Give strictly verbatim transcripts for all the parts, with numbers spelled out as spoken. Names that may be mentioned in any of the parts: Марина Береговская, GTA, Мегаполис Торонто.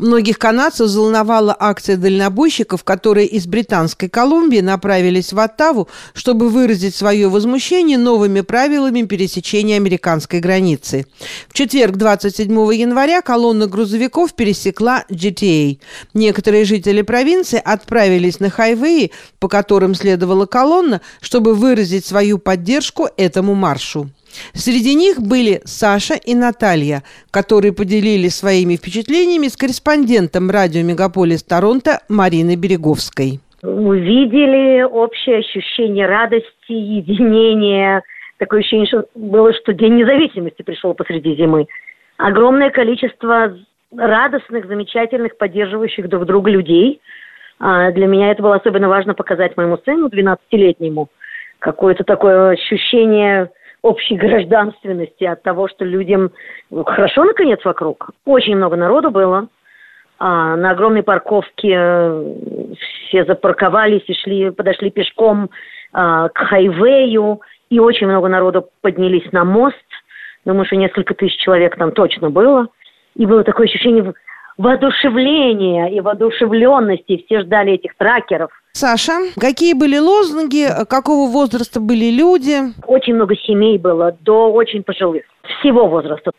Многих канадцев взволновала акция дальнобойщиков, которые из Британской Колумбии направились в Оттаву, чтобы выразить свое возмущение новыми правилами пересечения американской границы. В четверг, двадцать седьмого января, колонна грузовиков пересекла джи ти эй. Некоторые жители провинции отправились на хайвеи, по которым следовала колонна, чтобы выразить свою поддержку этому маршу. Среди них были Саша и Наталья, которые поделились своими впечатлениями с корреспондентом радио «Мегаполис Торонто» Мариной Береговской. Увидели общее ощущение радости, единения. Такое ощущение что было, что День независимости пришел посреди зимы. Огромное количество радостных, замечательных, поддерживающих друг друга людей. Для меня это было особенно важно показать моему сыну, двенадцатилетнему, какое-то такое ощущение общей гражданственности от того, что людям хорошо, наконец, вокруг. Очень много народу было. А на огромной парковке все запарковались и шли, подошли пешком а, к хайвею. И очень много народу поднялись на мост. Думаю, что несколько тысяч человек там точно было. И было такое ощущение воодушевления и воодушевленности. Все ждали этих тракеров. Саша, какие были лозунги, какого возраста были люди? Очень много семей было, до очень пожилых, всего возраста.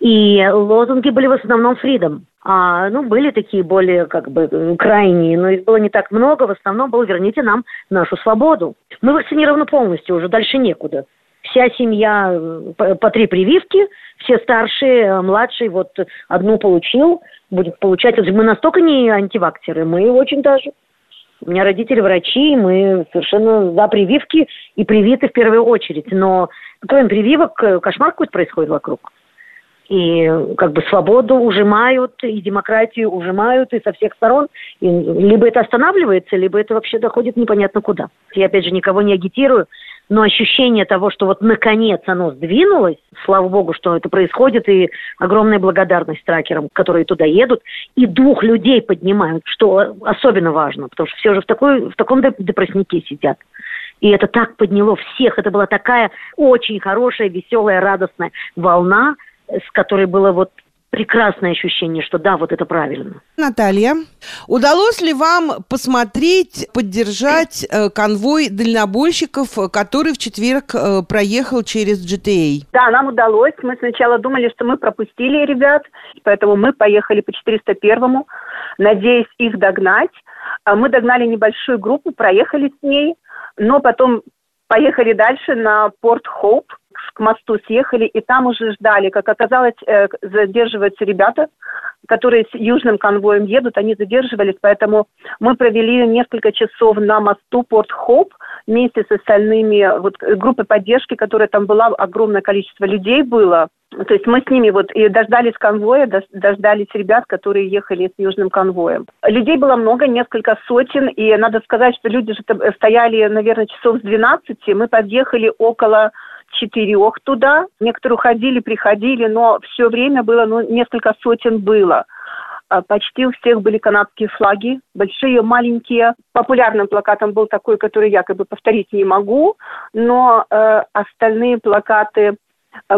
И лозунги были в основном «Freedom». А, ну, были такие более, как бы, крайние, но их было не так много. В основном было «Верните нам нашу свободу». Мы вакцинированы полностью, уже дальше некуда. Вся семья по, по три прививки, все старшие, младшие, вот одну получил, будет получать. Мы настолько не антивакцеры, мы очень даже. У меня родители врачи, мы совершенно за прививки и привиты в первую очередь. Но кроме прививок кошмар какой-то происходит вокруг. И как бы свободу ужимают, и демократию ужимают, и со всех сторон. И либо это останавливается, либо это вообще доходит непонятно куда. Я, опять же, никого не агитирую, но ощущение того, что вот наконец оно сдвинулось, слава богу, что это происходит, и огромная благодарность тракерам, которые туда едут, и дух людей поднимают, что особенно важно, потому что все же в, такой, в таком депресснике сидят. И это так подняло всех, это была такая очень хорошая, веселая, радостная волна, с которой было вот прекрасное ощущение, что да, вот это правильно. Наталья, удалось ли вам посмотреть, поддержать конвой дальнобойщиков, который в четверг проехал через джи ти эй? Да, нам удалось. Мы сначала думали, что мы пропустили ребят, поэтому мы поехали по четыреста первому, надеясь их догнать. Мы догнали небольшую группу, проехали с ней, но потом поехали дальше на Порт Хоуп, к мосту съехали, и там уже ждали. Как оказалось, задерживаются ребята, которые с южным конвоем едут, они задерживались, поэтому мы провели несколько часов на мосту Порт Хоуп вместе с остальными, вот, группой поддержки, которая там была, огромное количество людей было. То есть мы с ними вот и дождались конвоя, дождались ребят, которые ехали с южным конвоем. Людей было много, несколько сотен, и надо сказать, что люди же стояли, наверное, часов с двенадцати, мы подъехали около четырех туда. Некоторые уходили, приходили, но все время было, ну, несколько сотен было. Почти у всех были канадские флаги, большие, маленькие. Популярным плакатом был такой, который я как бы повторить не могу, но э, остальные плакаты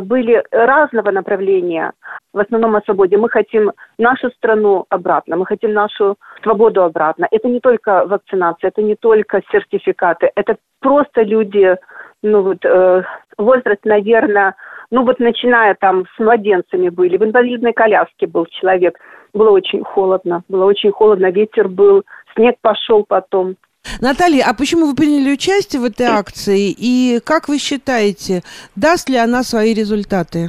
были разного направления. В основном о свободе. Мы хотим нашу страну обратно, мы хотим нашу свободу обратно. Это не только вакцинация, это не только сертификаты, это просто люди, ну вот, э, возраст, наверное, ну вот начиная там с младенцами были, в инвалидной коляске был человек, было очень холодно, было очень холодно, ветер был, снег пошел потом. Наталья, а почему вы приняли участие в этой акции, и как вы считаете, даст ли она свои результаты?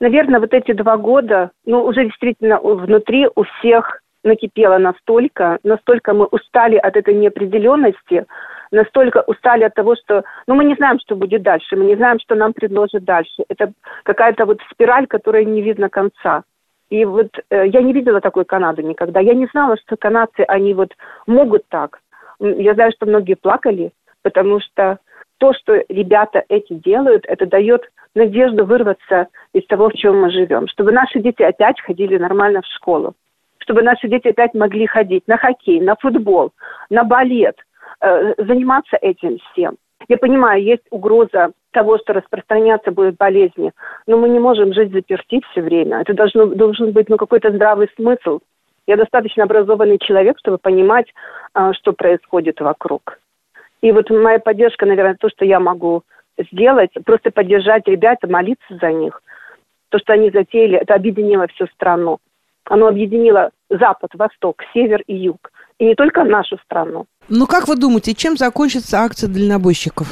Наверное, вот эти два года, ну уже действительно внутри у всех накипело настолько, настолько мы устали от этой неопределенности, настолько устали от того, что, ну, мы не знаем, что будет дальше, мы не знаем, что нам предложат дальше. Это какая-то вот спираль, которой не видно конца. И вот э, я не видела такой Канады никогда. Я не знала, что канадцы, они вот могут так. Я знаю, что многие плакали, потому что то, что ребята эти делают, это дает надежду вырваться из того, в чем мы живем. Чтобы наши дети опять ходили нормально в школу. Чтобы наши дети опять могли ходить на хоккей, на футбол, на балет, заниматься этим всем. Я понимаю, есть угроза того, что распространяться будут болезни, но мы не можем жить взаперти все время. Это должно, должен быть, ну, какой-то здравый смысл. Я достаточно образованный человек, чтобы понимать, что происходит вокруг. И вот моя поддержка, наверное, то, что я могу сделать, просто поддержать ребят, молиться за них. То, что они затеяли, это объединило всю страну. Оно объединило Запад, Восток, Север и Юг. И не только нашу страну. Ну, как вы думаете, чем закончится акция дальнобойщиков?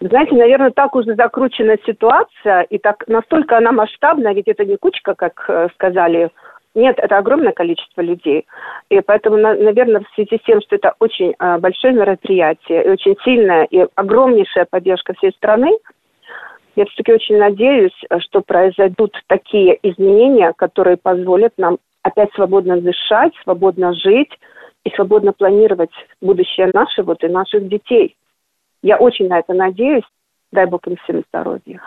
Знаете, наверное, так уже закручена ситуация, и так настолько она масштабна, ведь это не кучка, как сказали. Нет, это огромное количество людей. И поэтому, наверное, в связи с тем, что это очень большое мероприятие, и очень сильная и огромнейшая поддержка всей страны, я все-таки очень надеюсь, что произойдут такие изменения, которые позволят нам опять свободно дышать, свободно жить и свободно планировать будущее наше вот, и наших детей. Я очень на это надеюсь. Дай Бог им всем здоровья.